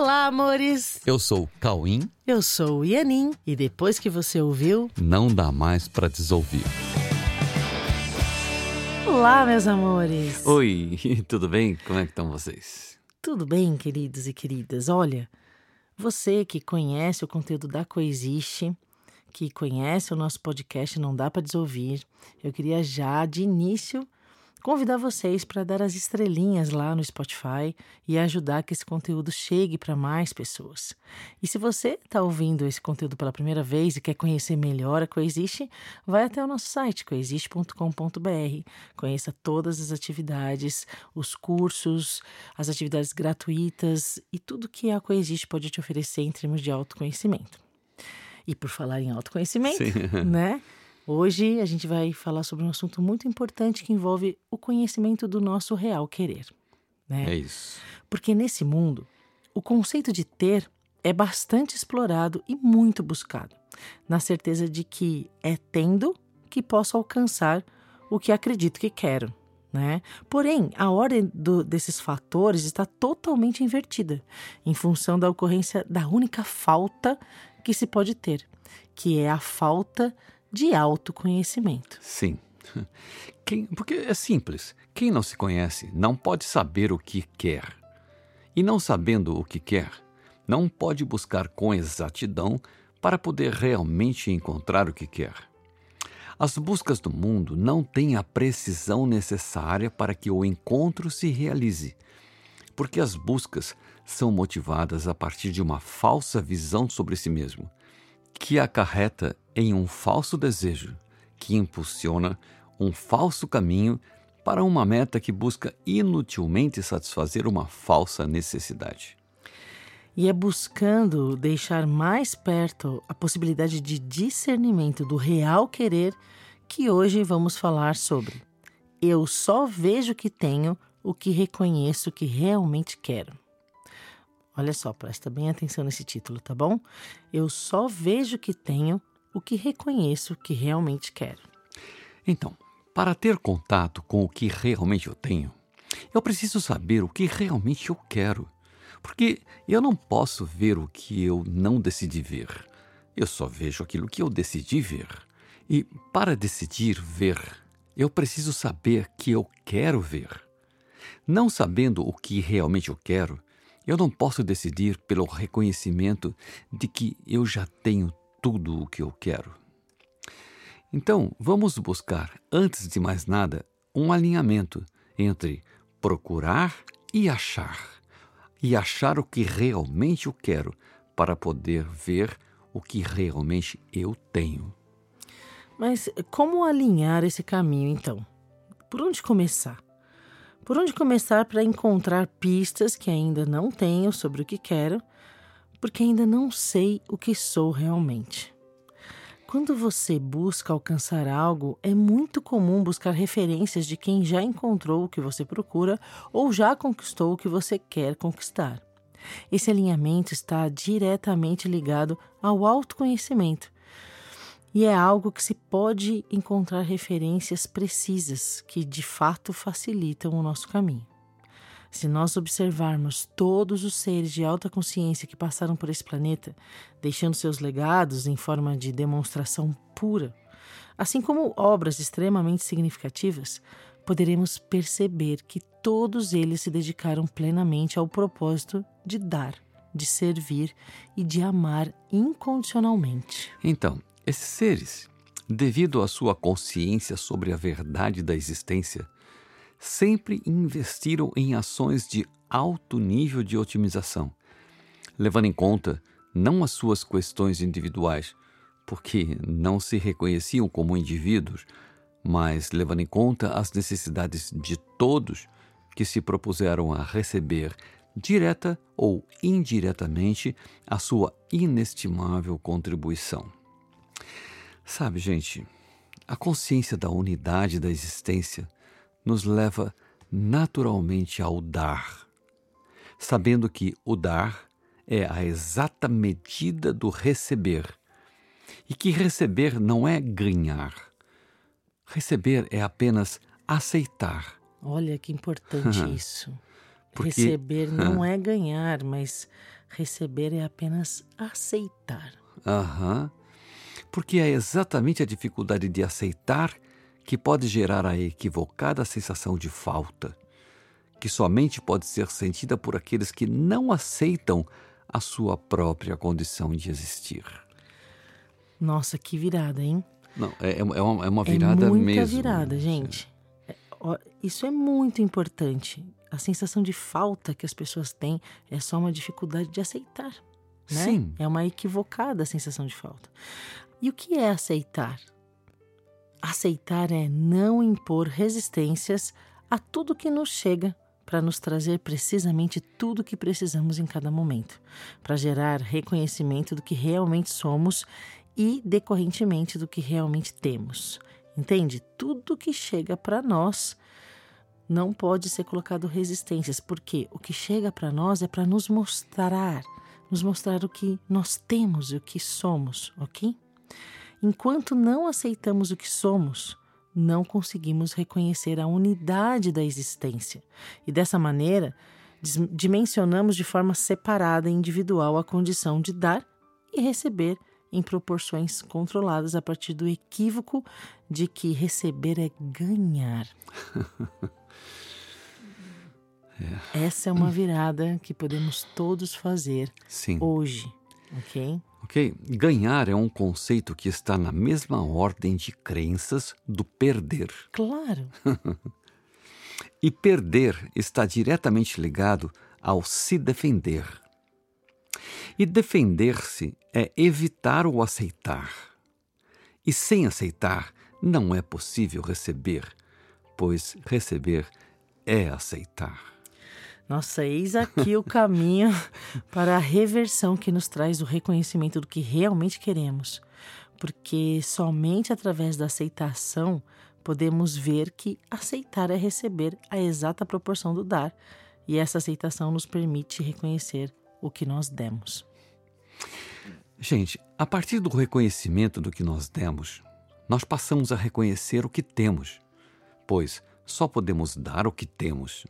Olá, amores! Eu sou o Cauim. Eu sou o Ianin. E depois que você ouviu, não dá mais para desouvir. Olá, meus amores! Oi, tudo bem? Como é que estão vocês? Tudo bem, queridos e queridas. Olha, você que conhece o conteúdo da Coexiste, que conhece o nosso podcast Não Dá Para Desouvir, eu queria já, de início, convidar vocês para dar as estrelinhas lá no Spotify e ajudar que esse conteúdo chegue para mais pessoas. E se você está ouvindo esse conteúdo pela primeira vez e quer conhecer melhor a Coexiste, vai até o nosso site, coexiste.com.br. Conheça todas as atividades, os cursos, as atividades gratuitas e tudo que a Coexiste pode te oferecer em termos de autoconhecimento. E por falar em autoconhecimento, né? Hoje a gente vai falar sobre um assunto muito importante que envolve o conhecimento do nosso real querer, né? É isso. Porque nesse mundo, o conceito de ter é bastante explorado e muito buscado, na certeza de que é tendo que posso alcançar o que acredito que quero, né? Porém, a ordem desses fatores está totalmente invertida, em função da ocorrência da única falta que se pode ter, que é a falta de autoconhecimento. Sim. Porque é simples. Quem não se conhece não pode saber o que quer. E não sabendo o que quer, não pode buscar com exatidão para poder realmente encontrar o que quer. As buscas do mundo não têm a precisão necessária para que o encontro se realize, porque as buscas são motivadas a partir de uma falsa visão sobre si mesmo, que acarreta em um falso desejo, que impulsiona um falso caminho para uma meta que busca inutilmente satisfazer uma falsa necessidade. E é buscando deixar mais perto a possibilidade de discernimento do real querer que hoje vamos falar sobre. Eu só vejo que tenho o que reconheço que realmente quero. Olha só, presta bem atenção nesse título, tá bom? Eu só vejo que tenho o que reconheço que realmente quero. Então, para ter contato com o que realmente eu tenho, eu preciso saber o que realmente eu quero. Porque eu não posso ver o que eu não decidi ver. Eu só vejo aquilo que eu decidi ver. E para decidir ver, eu preciso saber que eu quero ver. Não sabendo o que realmente eu quero, eu não posso decidir pelo reconhecimento de que eu já tenho tudo o que eu quero. Então, vamos buscar, antes de mais nada, um alinhamento entre procurar e achar. E achar o que realmente eu quero, para poder ver o que realmente eu tenho. Mas como alinhar esse caminho, então? Por onde começar? Por onde começar para encontrar pistas que ainda não tenho sobre o que quero, porque ainda não sei o que sou realmente? Quando você busca alcançar algo, é muito comum buscar referências de quem já encontrou o que você procura ou já conquistou o que você quer conquistar. Esse alinhamento está diretamente ligado ao autoconhecimento. E é algo que se pode encontrar referências precisas que, de fato, facilitam o nosso caminho. Se nós observarmos todos os seres de alta consciência que passaram por esse planeta, deixando seus legados em forma de demonstração pura, assim como obras extremamente significativas, poderemos perceber que todos eles se dedicaram plenamente ao propósito de dar, de servir e de amar incondicionalmente. Então, esses seres, devido à sua consciência sobre a verdade da existência, sempre investiram em ações de alto nível de otimização, levando em conta não as suas questões individuais, porque não se reconheciam como indivíduos, mas levando em conta as necessidades de todos que se propuseram a receber, direta ou indiretamente, a sua inestimável contribuição. Sabe, gente, a consciência da unidade da existência nos leva naturalmente ao dar, sabendo que o dar é a exata medida do receber e que receber não é ganhar. Receber é apenas aceitar. Olha que importante isso. Porque... Receber não é ganhar, mas receber é apenas aceitar. Aham. Porque é exatamente a dificuldade de aceitar que pode gerar a equivocada sensação de falta, que somente pode ser sentida por aqueles que não aceitam a sua própria condição de existir. Nossa, que virada, hein? Não, é uma virada mesmo. É muita virada, gente. Isso é muito importante. A sensação de falta que as pessoas têm é só uma dificuldade de aceitar, né? Sim. É uma equivocada sensação de falta. E o que é aceitar? Aceitar é não impor resistências a tudo que nos chega para nos trazer precisamente tudo que precisamos em cada momento, para gerar reconhecimento do que realmente somos e, decorrentemente, do que realmente temos. Entende? Tudo que chega para nós não pode ser colocado resistências, porque o que chega para nós é para nos mostrar o que nós temos e o que somos, ok? Enquanto não aceitamos o que somos, não conseguimos reconhecer a unidade da existência. E dessa maneira, dimensionamos de forma separada e individual a condição de dar e receber em proporções controladas a partir do equívoco de que receber é ganhar. Essa é uma virada que podemos todos fazer hoje, ok? Ok, ganhar é um conceito que está na mesma ordem de crenças do perder. Claro. E perder está diretamente ligado ao se defender. E defender-se é evitar ou aceitar. E sem aceitar não é possível receber, pois receber é aceitar. Nossa, eis aqui o caminho para a reversão que nos traz o reconhecimento do que realmente queremos. Porque somente através da aceitação podemos ver que aceitar é receber a exata proporção do dar. E essa aceitação nos permite reconhecer o que nós demos. Gente, a partir do reconhecimento do que nós demos, nós passamos a reconhecer o que temos. Pois só podemos dar o que temos.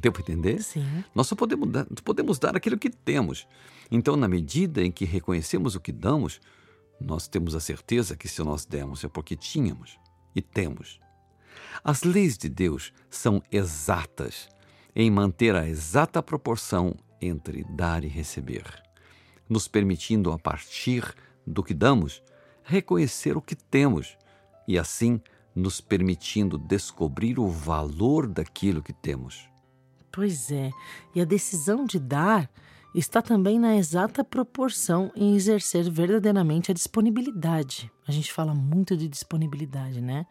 Deu para entender? Sim. Nós só podemos dar aquilo que temos. Então, na medida em que reconhecemos o que damos, nós temos a certeza que se nós demos é porque tínhamos e temos. As leis de Deus são exatas em manter a exata proporção entre dar e receber, nos permitindo, a partir do que damos, reconhecer o que temos e, assim, nos permitindo descobrir o valor daquilo que temos. Pois é, e a decisão de dar está também na exata proporção em exercer verdadeiramente a disponibilidade. A gente fala muito de disponibilidade, né?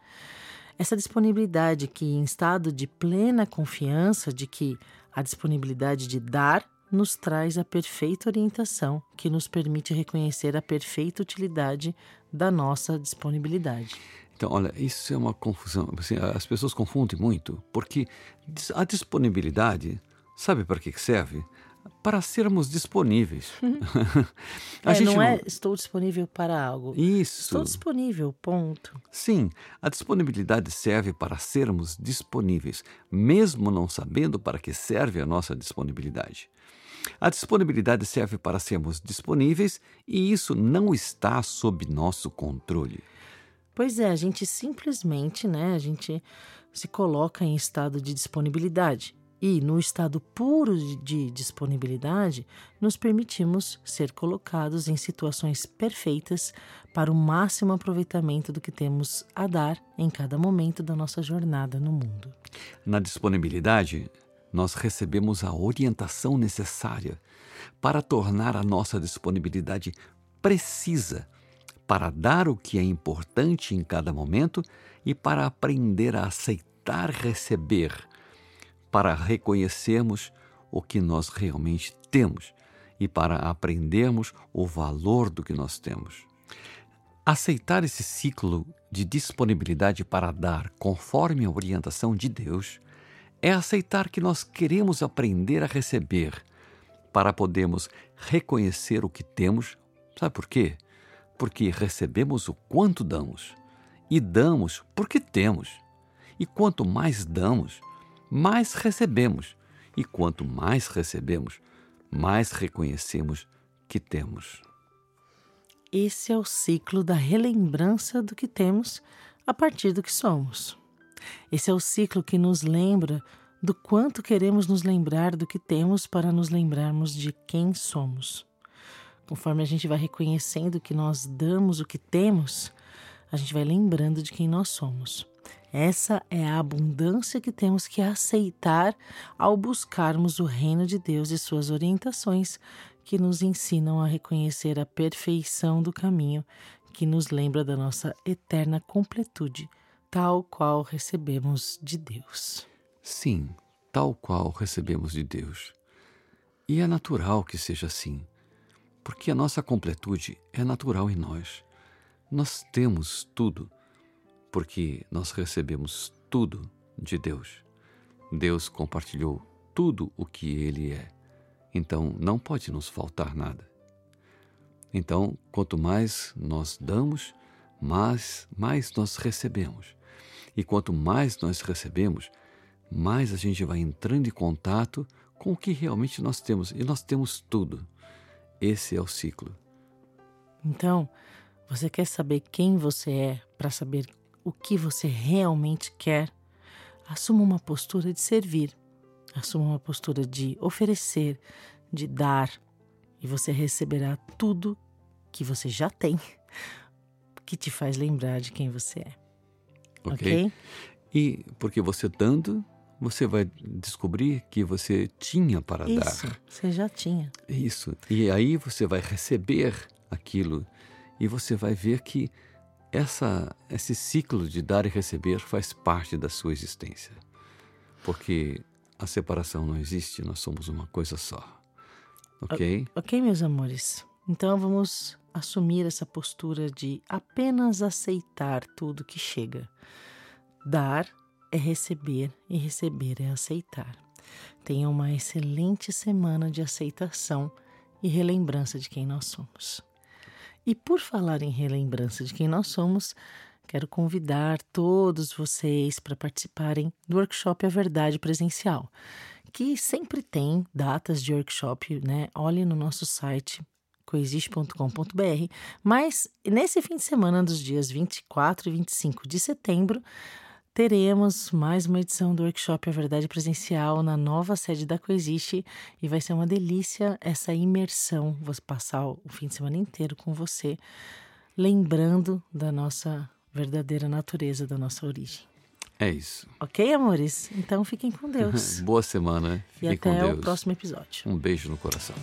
Essa disponibilidade que, em estado de plena confiança de que a disponibilidade de dar nos traz a perfeita orientação que nos permite reconhecer a perfeita utilidade da nossa disponibilidade. Então, olha, isso é uma confusão. Assim, as pessoas confundem muito, porque a disponibilidade, sabe para que serve? Para sermos disponíveis. Não é estou disponível para algo. Isso. Estou disponível, ponto. Sim, a disponibilidade serve para sermos disponíveis, mesmo não sabendo para que serve a nossa disponibilidade. A disponibilidade serve para sermos disponíveis e isso não está sob nosso controle. Pois é, a gente simplesmente, né, a gente se coloca em estado de disponibilidade e no estado puro de disponibilidade nos permitimos ser colocados em situações perfeitas para o máximo aproveitamento do que temos a dar em cada momento da nossa jornada no mundo. Na disponibilidade, nós recebemos a orientação necessária para tornar a nossa disponibilidade precisa, para dar o que é importante em cada momento e para aprender a aceitar receber, para reconhecermos o que nós realmente temos e para aprendermos o valor do que nós temos. Aceitar esse ciclo de disponibilidade para dar conforme a orientação de Deus é aceitar que nós queremos aprender a receber para podermos reconhecer o que temos. Sabe por quê? Porque recebemos o quanto damos, e damos porque temos. E quanto mais damos, mais recebemos. E quanto mais recebemos, mais reconhecemos que temos. Esse é o ciclo da relembrança do que temos a partir do que somos. Esse é o ciclo que nos lembra do quanto queremos nos lembrar do que temos para nos lembrarmos de quem somos. Conforme a gente vai reconhecendo que nós damos o que temos, a gente vai lembrando de quem nós somos. Essa é a abundância que temos que aceitar ao buscarmos o reino de Deus e suas orientações que nos ensinam a reconhecer a perfeição do caminho que nos lembra da nossa eterna completude, tal qual recebemos de Deus. Sim, tal qual recebemos de Deus. E é natural que seja assim, porque a nossa completude é natural em nós. Nós temos tudo, porque nós recebemos tudo de Deus. Deus compartilhou tudo o que Ele é, então não pode nos faltar nada. Então, quanto mais nós damos, mais nós recebemos. E quanto mais nós recebemos, mais a gente vai entrando em contato com o que realmente nós temos. E nós temos tudo. Esse é o ciclo. Então, você quer saber quem você é para saber o que você realmente quer? Assuma uma postura de servir. Assuma uma postura de oferecer, de dar. E você receberá tudo que você já tem, que te faz lembrar de quem você é. Ok? E porque você dando, você vai descobrir que você tinha para dar. Isso, você já tinha. Isso. E aí você vai receber aquilo e você vai ver que esse ciclo de dar e receber faz parte da sua existência. Porque a separação não existe, nós somos uma coisa só. Ok? Ok, meus amores. Então vamos assumir essa postura de apenas aceitar tudo que chega. Dar é receber e receber é aceitar. Tenha uma excelente semana de aceitação e relembrança de quem nós somos. E por falar em relembrança de quem nós somos, quero convidar todos vocês para participarem do workshop A Verdade Presencial, que sempre tem datas de workshop, né? Olhe no nosso site coexiste.com.br, mas nesse fim de semana dos dias 24 e 25 de setembro, teremos mais uma edição do workshop A Verdade Presencial na nova sede da Coexiste e vai ser uma delícia essa imersão. Vou passar o fim de semana inteiro com você, lembrando da nossa verdadeira natureza, da nossa origem. É isso. Ok, amores? Então fiquem com Deus. Boa semana. Fiquem com Deus. E até o próximo episódio. Um beijo no coração.